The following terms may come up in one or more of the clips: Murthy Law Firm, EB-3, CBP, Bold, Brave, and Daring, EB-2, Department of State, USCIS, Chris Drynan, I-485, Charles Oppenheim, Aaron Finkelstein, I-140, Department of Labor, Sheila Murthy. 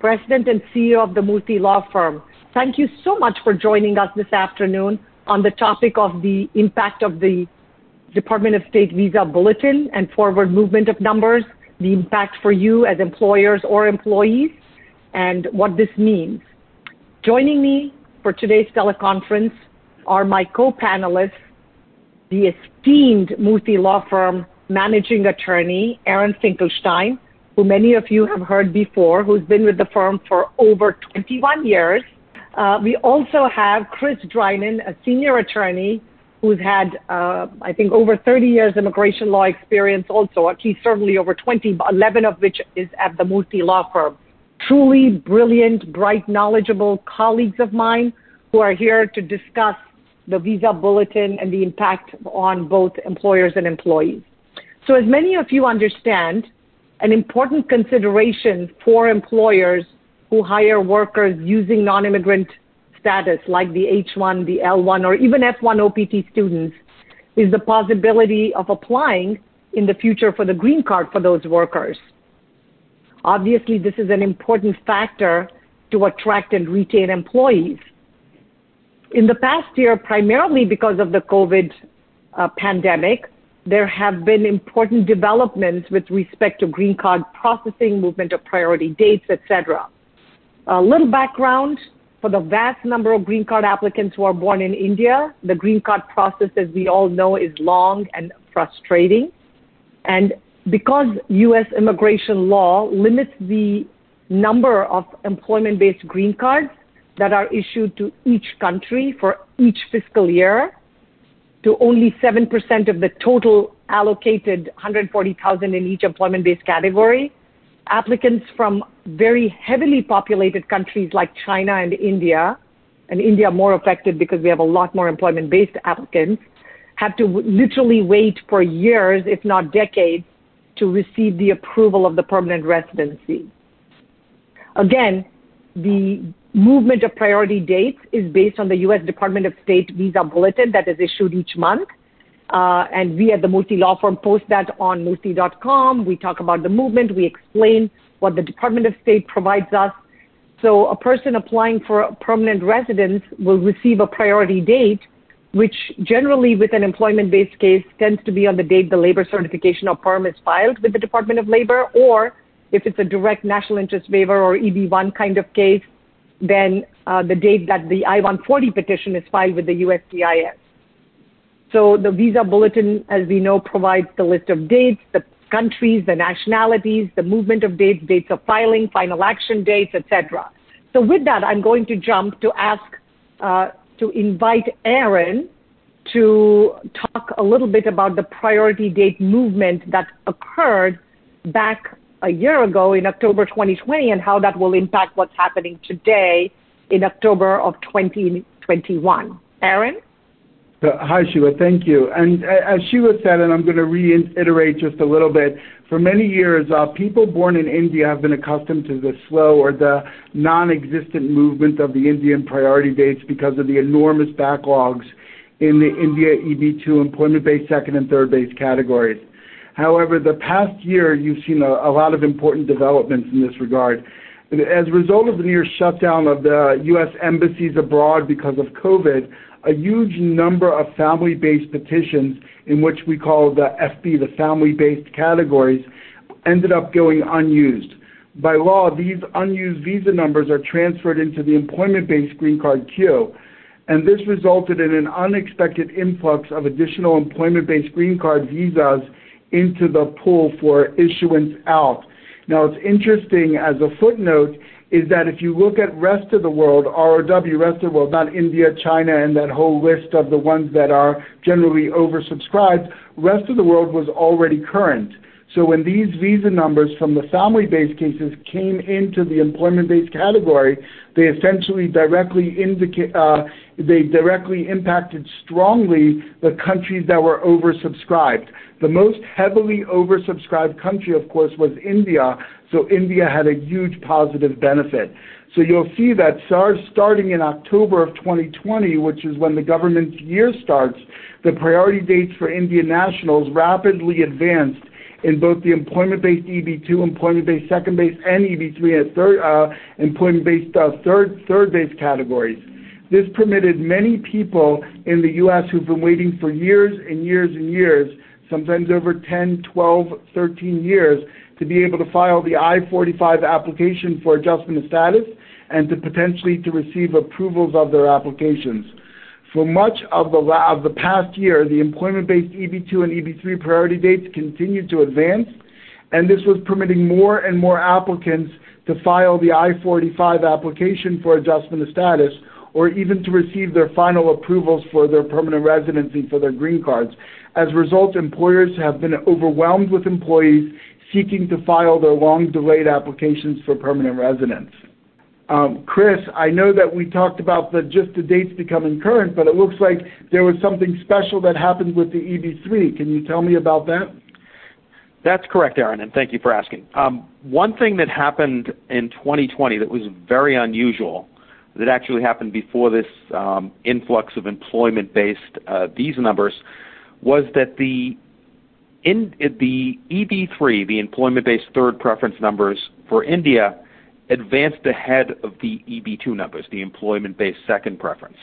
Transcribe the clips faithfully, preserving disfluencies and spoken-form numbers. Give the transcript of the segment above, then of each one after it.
President and C E O of the Murthy Law Firm. Thank you so much for joining us this afternoon on the topic of the impact of the Department of State Visa Bulletin and forward movement of numbers, the impact for you as employers or employees, and what this means. Joining me for today's teleconference are my co-panelists, the esteemed Murthy Law Firm Managing Attorney, Aaron Finkelstein, who many of you have heard before, who's been with the firm for over twenty-one years. Uh, we also have Chris Drynan, a senior attorney who's had, uh, I think, over thirty years immigration law experience also, at least certainly over twenty, eleven of which is at the Murthy Law Firm. Truly brilliant, bright, knowledgeable colleagues of mine who are here to discuss the Visa Bulletin and the impact on both employers and employees. So as many of you understand, an important consideration for employers who hire workers using non-immigrant status like the H one, the L one, or even F one O P T students is the possibility of applying in the future for the green card for those workers. Obviously, this is an important factor to attract and retain employees. In the past year, primarily because of the COVID uh, pandemic, there have been important developments with respect to green card processing, movement of priority dates, et cetera. A little background for the vast number of green card applicants who are born in India. The green card process, as we all know, is long and frustrating. And because U S immigration law limits the number of employment-based green cards that are issued to each country for each fiscal year, to only seven percent of the total allocated one hundred forty thousand in each employment-based category. Applicants from very heavily populated countries like China and India, and India more affected because we have a lot more employment-based applicants, have to literally wait for years, if not decades, to receive the approval of the permanent residency. Again, the movement of priority dates is based on the U S Department of State Visa Bulletin that is issued each month. Uh, and we at the Murthy Law Firm post that on murthy dot com. We talk about the movement. We explain what the Department of State provides us. So a person applying for a permanent residence will receive a priority date, which generally with an employment-based case tends to be on the date the labor certification or perm is filed with the Department of Labor, or if it's a direct national interest waiver or E B one kind of case, then uh, the date that the I one forty petition is filed with the U S C I S. So the Visa Bulletin, as we know, provides the list of dates, the countries, the nationalities, the movement of dates, dates of filing, final action dates, et cetera. So with that, I'm going to jump to ask, uh, to invite Aaron to talk a little bit about the priority date movement that occurred back a year ago in October twenty twenty and how that will impact what's happening today in October of twenty twenty-one. Aaron? Hi, Sheila. Thank you. And as Sheila said, and I'm going to reiterate just a little bit, for many years, uh, people born in India have been accustomed to the slow or the non-existent movement of the Indian priority dates because of the enormous backlogs in the India E B two employment-based second and third-based categories. However, the past year, you've seen a, a lot of important developments in this regard. As a result of the near shutdown of the U S embassies abroad because of COVID, a huge number of family-based petitions, in which we call the F B, the family-based categories, ended up going unused. By law, these unused visa numbers are transferred into the employment-based green card queue. And this resulted in an unexpected influx of additional employment-based green card visas into the pool for issuance out. Now, it's interesting as a footnote is that if you look at rest of the world, R O W, rest of the world, not India, China, and that whole list of the ones that are generally oversubscribed, rest of the world was already current. So when these visa numbers from the family-based cases came into the employment-based category, they essentially directly indica- uh, they directly impacted strongly the countries that were oversubscribed. The most heavily oversubscribed country, of course, was India. So India had a huge positive benefit. So you'll see that starting in October of twenty twenty, which is when the government's year starts, the priority dates for Indian nationals rapidly advanced in both the employment-based E B two, employment-based second-based, and E B three, and third, uh, employment-based uh, third, third-based categories. This permitted many people in the U S who've been waiting for years and years and years, sometimes over ten, twelve, thirteen years, to be able to file the I forty-five application for adjustment of status and to potentially to receive approvals of their applications. For much of the, of the past year, the employment-based E B two and E B three priority dates continued to advance, and this was permitting more and more applicants to file the I forty-five application for adjustment of status or even to receive their final approvals for their permanent residency, for their green cards. As a result, employers have been overwhelmed with employees seeking to file their long-delayed applications for permanent residence. Um, Chris, I know that we talked about the, just the dates becoming current, but it looks like there was something special that happened with the E B three. Can you tell me about that? That's correct, Aaron, and thank you for asking. Um, one thing that happened in twenty twenty that was very unusual, that actually happened before this um, influx of employment-based uh, visa numbers, was that the in, the E B three, the employment-based third preference numbers for India, advanced ahead of the E B two numbers, the employment-based second preference.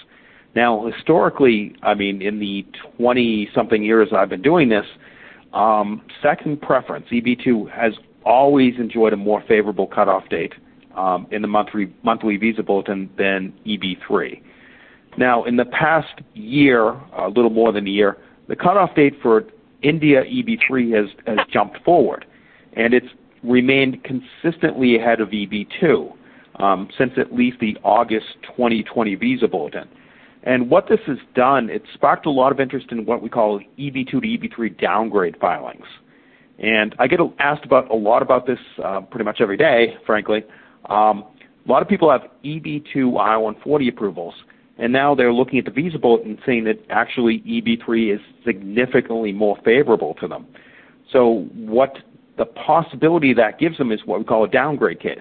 Now, historically, I mean, in the twenty-something years I've been doing this, um, second preference, E B two, has always enjoyed a more favorable cutoff date um, in the monthly, monthly visa bulletin than E B three. Now, in the past year, a little more than a year, the cutoff date for India E B three has, has jumped forward, and it's remained consistently ahead of E B two um, since at least the August twenty twenty visa bulletin. And what this has done, it sparked a lot of interest in what we call E B two to E B three downgrade filings. And I get asked about a lot about this uh, pretty much every day, frankly. Um, a lot of people have E B two I one forty approvals, and now they're looking at the visa bulletin saying that actually E B three is significantly more favorable to them. So what the possibility that gives them is what we call a downgrade case.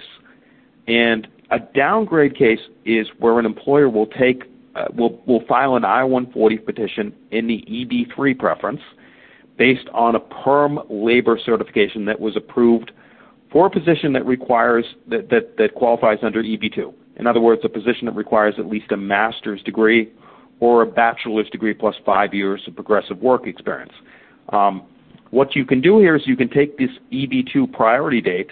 And a downgrade case is where an employer will take, uh, will, will file an I one forty petition in the E B three preference based on a perm labor certification that was approved for a position that requires, that, that, that qualifies under E B two. In other words, a position that requires at least a master's degree or a bachelor's degree plus five years of progressive work experience. Um, What you can do here is you can take this E B two priority date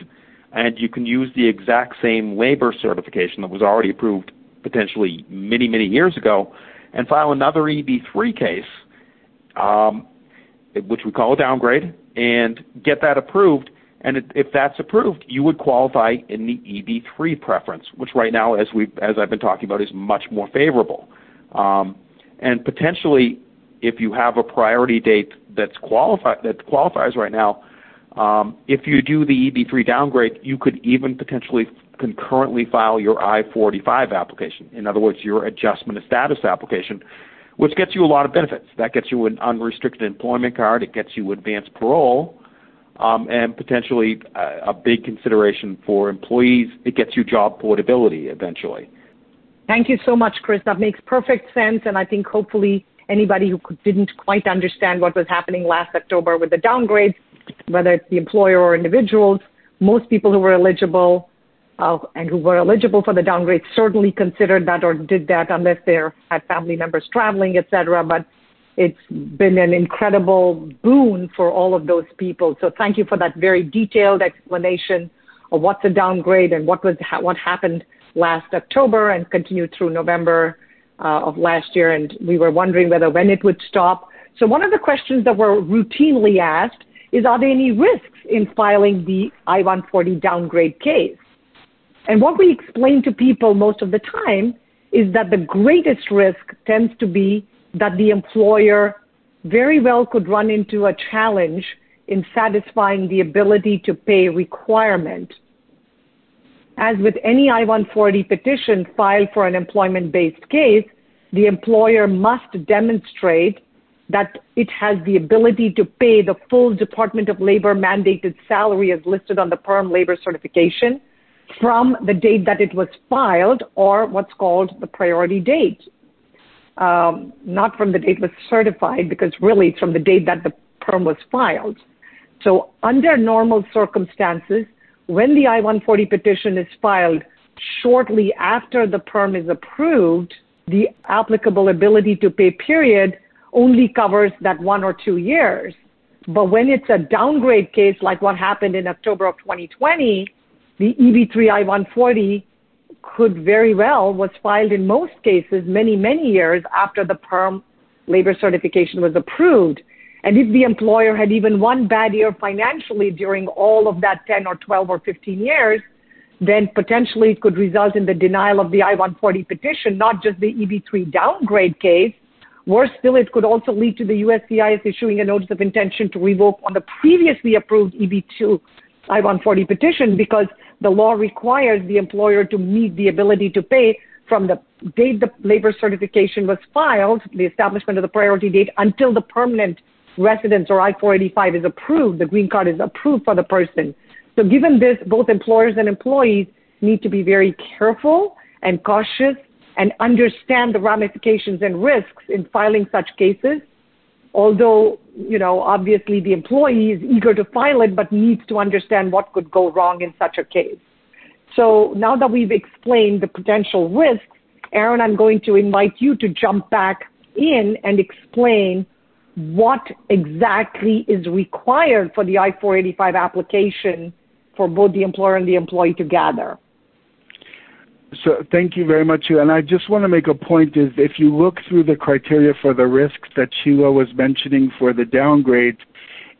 and you can use the exact same labor certification that was already approved potentially many, many years ago and file another E B three case, um, which we call a downgrade, and get that approved. And if that's approved, you would qualify in the E B three preference, which right now, as we as I've been talking about, is much more favorable. Um, and potentially, if you have a priority date that's qualified, that qualifies right now, um, if you do the E B three downgrade, you could even potentially concurrently file your I forty-five application. In other words, your adjustment of status application, which gets you a lot of benefits. That gets you an unrestricted employment card. It gets you advanced parole, um, and potentially a, a big consideration for employees. It gets you job portability eventually. Thank you so much, Chris. That makes perfect sense, and I think hopefully anybody who didn't quite understand what was happening last October with the downgrades, whether it's the employer or individuals, most people who were eligible uh, and who were eligible for the downgrades certainly considered that or did that unless they had family members traveling, et cetera. But it's been an incredible boon for all of those people. So thank you for that very detailed explanation of what's a downgrade and what was what happened last October and continued through November Uh, of last year, and we were wondering whether when it would stop. So one of the questions that were routinely asked is, are there any risks in filing the I one forty downgrade case? And what we explain to people most of the time is that the greatest risk tends to be that the employer very well could run into a challenge in satisfying the ability to pay requirement. As with any I one forty petition filed for an employment-based case, the employer must demonstrate that it has the ability to pay the full Department of Labor mandated salary as listed on the perm labor certification from the date that it was filed, or what's called the priority date. Um, not from the date it was certified, because really it's from the date that the perm was filed. So under normal circumstances, when the I one forty petition is filed shortly after the perm is approved, the applicable ability to pay period only covers that one or two years. But when it's a downgrade case, like what happened in October of twenty twenty, the E B three I one forty could very well was filed in most cases many, many years after the perm labor certification was approved. And if the employer had even one bad year financially during all of that ten or twelve or fifteen years, then potentially it could result in the denial of the I one forty petition, not just the E B three downgrade case. Worse still, it could also lead to the U S C I S issuing a notice of intention to revoke on the previously approved E B two I one forty petition, because the law requires the employer to meet the ability to pay from the date the labor certification was filed, the establishment of the priority date, until the permanent residence or I four eighty-five is approved, the green card is approved for the person. So given this, both employers and employees need to be very careful and cautious and understand the ramifications and risks in filing such cases. Although, you know, obviously the employee is eager to file it, but needs to understand what could go wrong in such a case. So now that we've explained the potential risks, Aaron, I'm going to invite you to jump back in and explain what exactly is required for the I four eighty-five application for both the employer and the employee to gather. So thank you very much, and I just want to make a point is if you look through the criteria for the risks that Sheila was mentioning for the downgrades,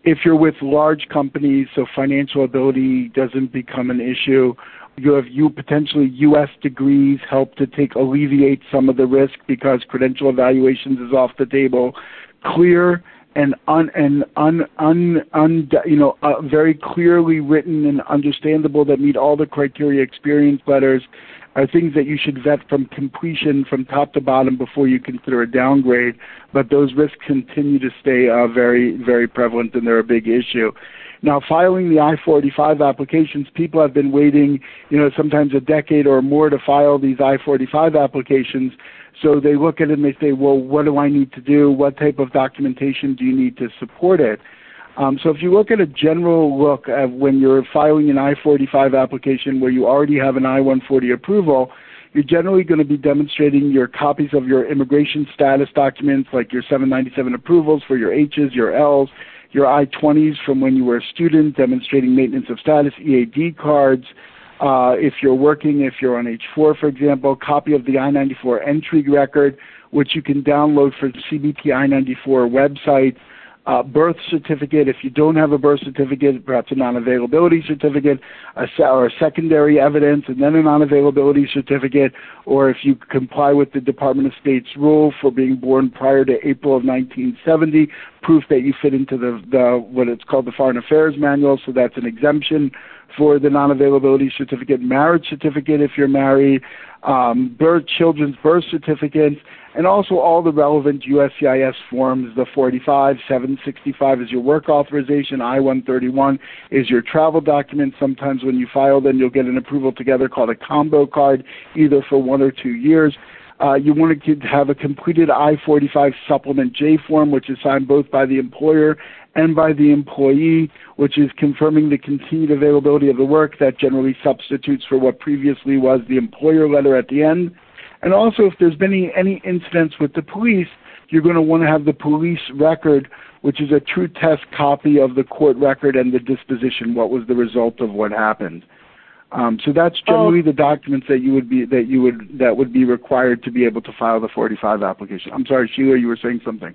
if you're with large companies, so financial ability doesn't become an issue, you have you potentially U S degrees help to take alleviate some of the risk because credential evaluations is off the table. Clear and un and un un, un you know uh, very clearly written and understandable that meet all the criteria experience letters are things that you should vet from completion from top to bottom before you consider a downgrade, but those risks continue to stay uh, very, very prevalent, and they're a big issue. Now, filing the I four eighty-five applications, people have been waiting, you know, sometimes a decade or more to file these I four eighty-five applications. So they look at it and they say, well, what do I need to do? What type of documentation do you need to support it? Um, so if you look at a general look at when you're filing an I four eighty-five application where you already have an I one forty approval, you're generally going to be demonstrating your copies of your immigration status documents, like your seven ninety-seven approvals for your H's, your L's, your I twenties from when you were a student, demonstrating maintenance of status, E A D cards. Uh, if you're working, if you're on H four, for example, copy of the I ninety-four entry record, which you can download from C B P I ninety-four website. Uh, birth certificate, if you don't have a birth certificate, perhaps a non-availability certificate, a se- or a secondary evidence, and then a non-availability certificate, or if you comply with the Department of State's rule for being born prior to April of nineteen seventy, proof that you fit into the, the what it's called the Foreign Affairs Manual, so that's an exemption for the non-availability certificate, marriage certificate if you're married, um, birth, children's birth certificates, and also all the relevant U S C I S forms, the forty-five, seven sixty-five is your work authorization, I one thirty-one is your travel document. Sometimes when you file them, you'll get an approval together called a combo card, either for one or two years. Uh, you want to have a completed I four eighty-five supplement J form, which is signed both by the employer and by the employee, which is confirming the continued availability of the work. That generally substitutes for what previously was the employer letter at the end. And also, if there's been any, any incidents with the police, you're going to want to have the police record, which is a true test copy of the court record and the disposition, what was the result of what happened. Um, so that's generally oh. the documents that you would be that you would that would be required to be able to file the forty-five application. I'm sorry, Sheila, you were saying something.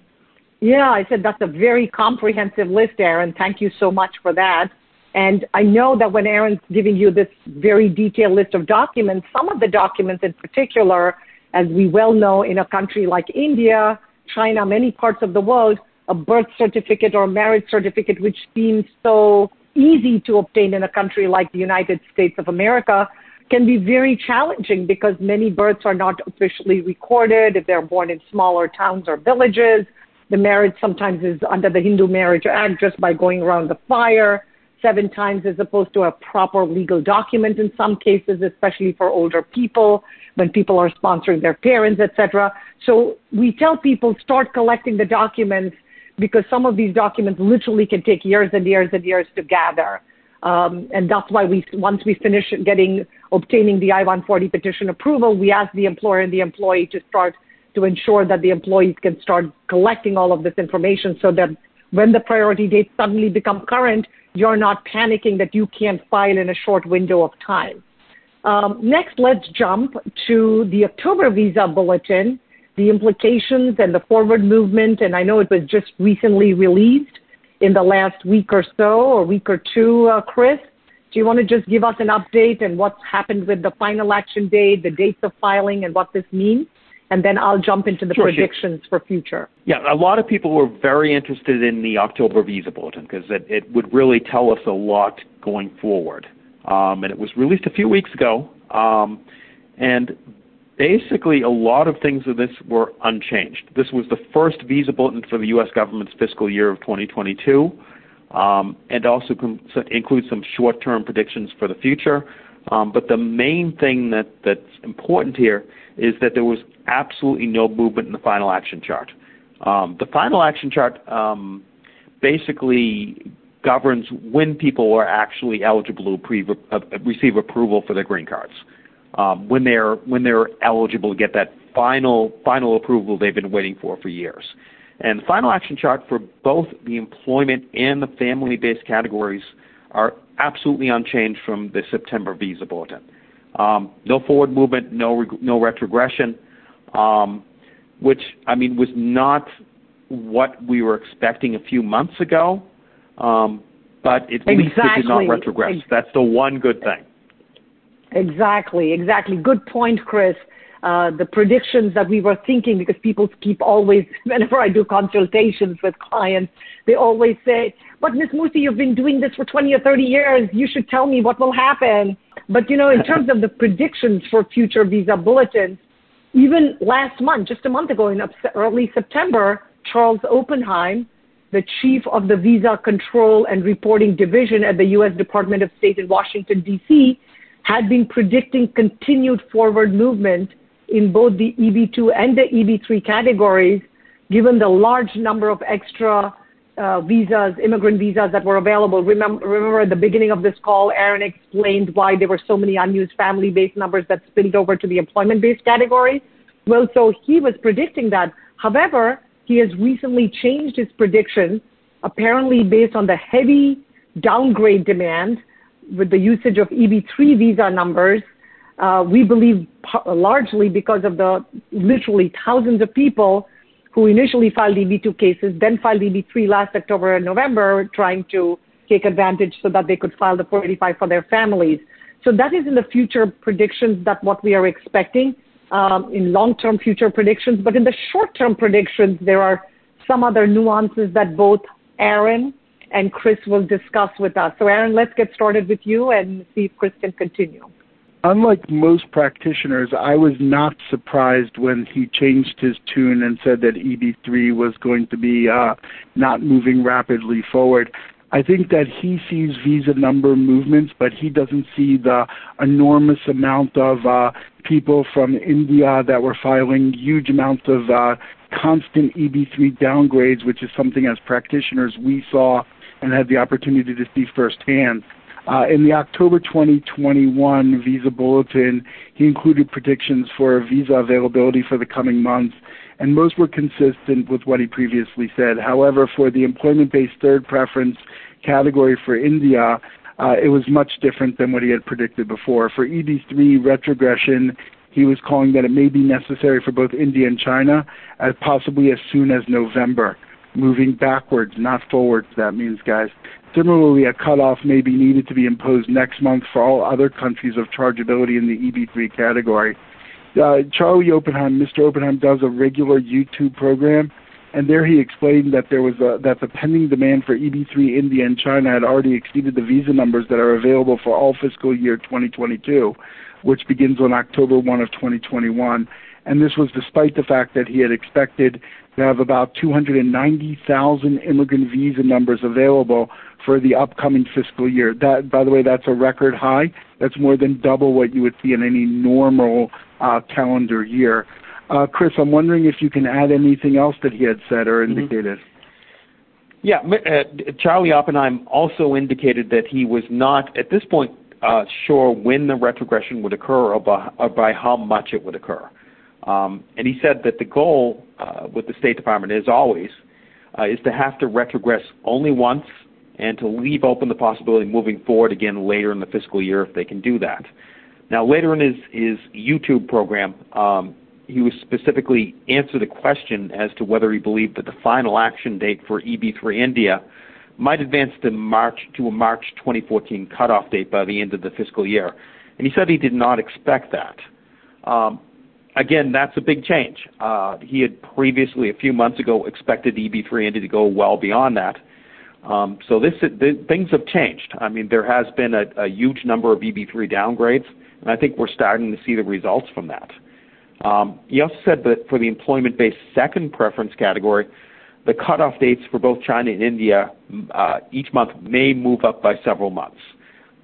Yeah, I said that's a very comprehensive list, Aaron. Thank you so much for that. And I know that when Aaron's giving you this very detailed list of documents, some of the documents in particular, as we well know, in a country like India, China, many parts of the world, a birth certificate or a marriage certificate, which seems so easy to obtain in a country like the United States of America, can be very challenging because many births are not officially recorded. If they're born in smaller towns or villages, the marriage sometimes is under the Hindu Marriage Act just by going around the fire seven times as opposed to a proper legal document in some cases, especially for older people, when people are sponsoring their parents, et cetera. So we tell people start collecting the documents because some of these documents literally can take years and years and years to gather. Um, and that's why we, once we finish getting, obtaining the I one forty petition approval, we ask the employer and the employee to start to ensure that the employees can start collecting all of this information so that when the priority dates suddenly become current, you're not panicking that you can't file in a short window of time. Um, next, let's jump to the October visa bulletin, the implications and the forward movement. And I know it was just recently released in the last week or so, or week or two, uh, Chris. Do you want to just give us an update and what's happened with the final action date, the dates of filing, and what this means? And then I'll jump into the sure, predictions sure. for future. Yeah, a lot of people were very interested in the October visa bulletin because it, it would really tell us a lot going forward. Um, and it was released a few weeks ago. Um, and basically, a lot of things of this were unchanged. This was the first visa bulletin for the U S government's fiscal year of twenty twenty-two, um, and also com- includes some short-term predictions for the future. Um, but the main thing that, that's important here is that there was absolutely no movement in the final action chart. Um, the final action chart um, basically governs when people are actually eligible to pre- uh, receive approval for their green cards, um, when they're when they're eligible to get that final final approval they've been waiting for for years. And the final action chart for both the employment and the family-based categories are absolutely unchanged from the September visa bulletin. Um, no forward movement, no reg- no retrogression, um, which, I mean, was not what we were expecting a few months ago, um, but at exactly. least it did not retrogress. Ex- That's the one good thing. Exactly, exactly. Good point, Chris. Uh, the predictions that we were thinking, because people keep always, whenever I do consultations with clients, they always say, but Miz Murthy, you've been doing this for twenty or thirty years. You should tell me what will happen. But, you know, in terms of the predictions for future visa bulletins, even last month, just a month ago in early September, Charles Oppenheim, the chief of the Visa Control and Reporting Division at the U S Department of State in Washington, D C, had been predicting continued forward movement in both the E B two and the E B three categories, given the large number of extra uh, visas, immigrant visas that were available. Remember, remember at the beginning of this call, Aaron explained why there were so many unused family-based numbers that spilled over to the employment-based category. Well, so he was predicting that. However, he has recently changed his prediction, apparently based on the heavy downgrade demand with the usage of E B three visa numbers. Uh, we believe p- largely because of the literally thousands of people who initially filed E B two cases, then filed E B three last October and November, trying to take advantage so that they could file the four eighty-five for their families. So that is in the future predictions that what we are expecting um, in long-term future predictions. But in the short-term predictions, there are some other nuances that both Aaron and Chris will discuss with us. So Aaron, let's get started with you and see if Chris can continue. Unlike most practitioners, I was not surprised when he changed his tune and said that E B three was going to be uh, not moving rapidly forward. I think that he sees visa number movements, but he doesn't see the enormous amount of uh, people from India that were filing huge amounts of uh, constant E B three downgrades, which is something as practitioners we saw and had the opportunity to see firsthand. Uh, in the October twenty twenty-one visa bulletin, he included predictions for visa availability for the coming months, and most were consistent with what he previously said. However, for the employment-based third preference category for India, uh, it was much different than what he had predicted before. For E B three retrogression, he was calling that it may be necessary for both India and China, as possibly as soon as November. Moving backwards, not forwards, that means, guys. Similarly, a cutoff may be needed to be imposed next month for all other countries of chargeability in the E B three category. Uh, Charlie Oppenheim, Mister Oppenheim, does a regular YouTube program and there he explained that there was a, that the pending demand for E B three India and China had already exceeded the visa numbers that are available for all fiscal year twenty twenty-two, which begins on October first of twenty twenty-one. And this was despite the fact that he had expected to have about two hundred ninety thousand immigrant visa numbers available for the upcoming fiscal year. That, by the way, that's a record high. That's more than double what you would see in any normal uh, calendar year. Uh, Chris, I'm wondering if you can add anything else that he had said or indicated. Mm-hmm. Yeah, uh, Charlie Oppenheim also indicated that he was not, at this point, uh, sure when the retrogression would occur or by, or by how much it would occur. Um, and he said that the goal uh, with the State Department is always uh, is to have to retrogress only once and to leave open the possibility of moving forward again later in the fiscal year if they can do that. Now, later in his, his YouTube program, um, he was specifically answered a question as to whether he believed that the final action date for E B three India might advance to March to a March twenty fourteen cutoff date by the end of the fiscal year. And he said he did not expect that. Um, Again, that's a big change. Uh, he had previously, a few months ago, expected E B three India to go well beyond that. Um, so this, this, things have changed. I mean, there has been a, a huge number of E B three downgrades, and I think we're starting to see the results from that. Um, he also said that for the employment-based second preference category, the cutoff dates for both China and India uh, each month may move up by several months.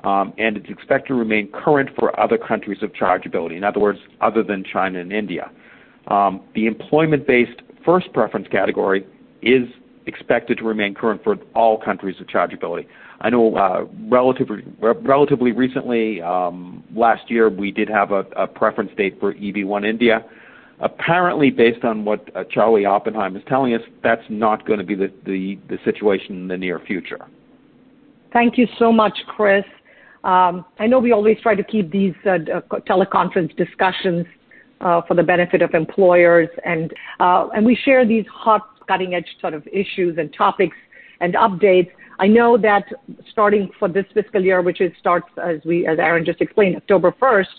Um, and it's expected to remain current for other countries of chargeability, in other words, other than China and India. Um, the employment-based first preference category is expected to remain current for all countries of chargeability. I know uh, relatively, re- relatively recently, um, last year, we did have a, a preference date for E B one India. Apparently, based on what uh, Charlie Oppenheim is telling us, that's not going to be the, the, the situation in the near future. Thank you so much, Chris. Um, I know we always try to keep these uh, teleconference discussions uh, for the benefit of employers, and uh, and we share these hot, cutting-edge sort of issues and topics and updates. I know that starting for this fiscal year, which is starts as we as Aaron just explained, October first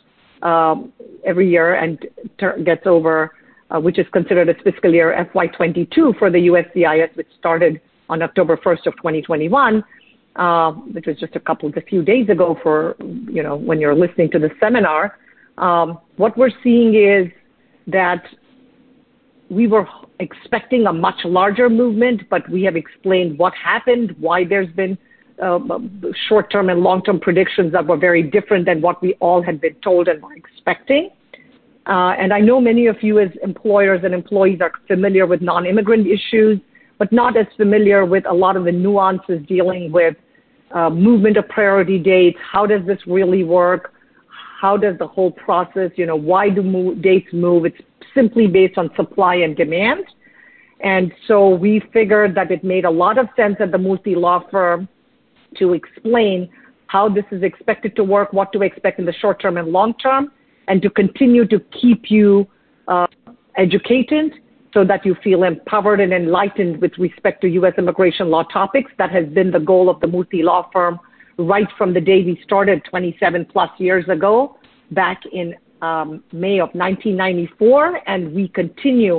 um, every year, and ter- gets over, uh, which is considered as fiscal year F Y twenty-two for the U S C I S, which started on October first of twenty twenty-one. Uh, which was just a couple, a few days ago for, you know, when you're listening to the seminar, um, what we're seeing is that we were expecting a much larger movement, but we have explained what happened, why there's been uh, short-term and long-term predictions that were very different than what we all had been told and were expecting. Uh, and I know many of you as employers and employees are familiar with non-immigrant issues, but not as familiar with a lot of the nuances dealing with Uh, movement of priority dates. How does this really work? How does the whole process, you know, why do move, dates move? It's simply based on supply and demand. And so we figured that it made a lot of sense at the Murthy Law Firm to explain how this is expected to work, what to expect in the short term and long term, and to continue to keep you uh, educated so that you feel empowered and enlightened with respect to U S immigration law topics. That has been the goal of the Murthy Law Firm right from the day we started twenty-seven plus years ago, back in um, May of nineteen ninety-four. And we continue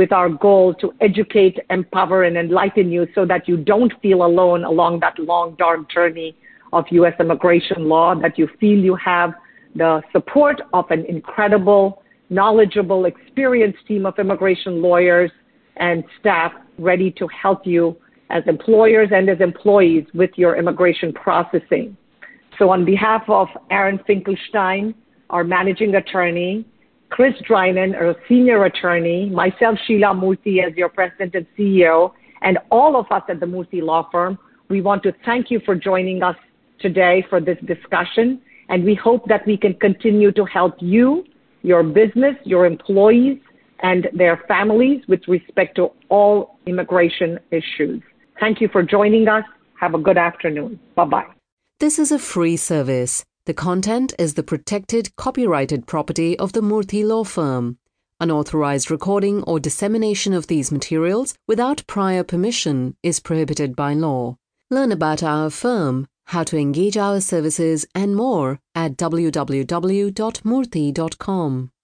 with our goal to educate, empower, and enlighten you so that you don't feel alone along that long, dark journey of U S immigration law, that you feel you have the support of an incredible, knowledgeable, experienced team of immigration lawyers and staff ready to help you as employers and as employees with your immigration processing. So on behalf of Aaron Finkelstein, our managing attorney, Chris Drynan, our senior attorney, myself, Sheila Murthy, as your president and C E O, and all of us at the Murthy Law Firm, we want to thank you for joining us today for this discussion, and we hope that we can continue to help you, your business, your employees, and their families with respect to all immigration issues. Thank you for joining us. Have a good afternoon. Bye-bye. This is a free service. The content is the protected, copyrighted property of the Murthy Law Firm. Unauthorized recording or dissemination of these materials without prior permission is prohibited by law. Learn about our firm, how to engage our services, and more at w w w dot murthy dot com.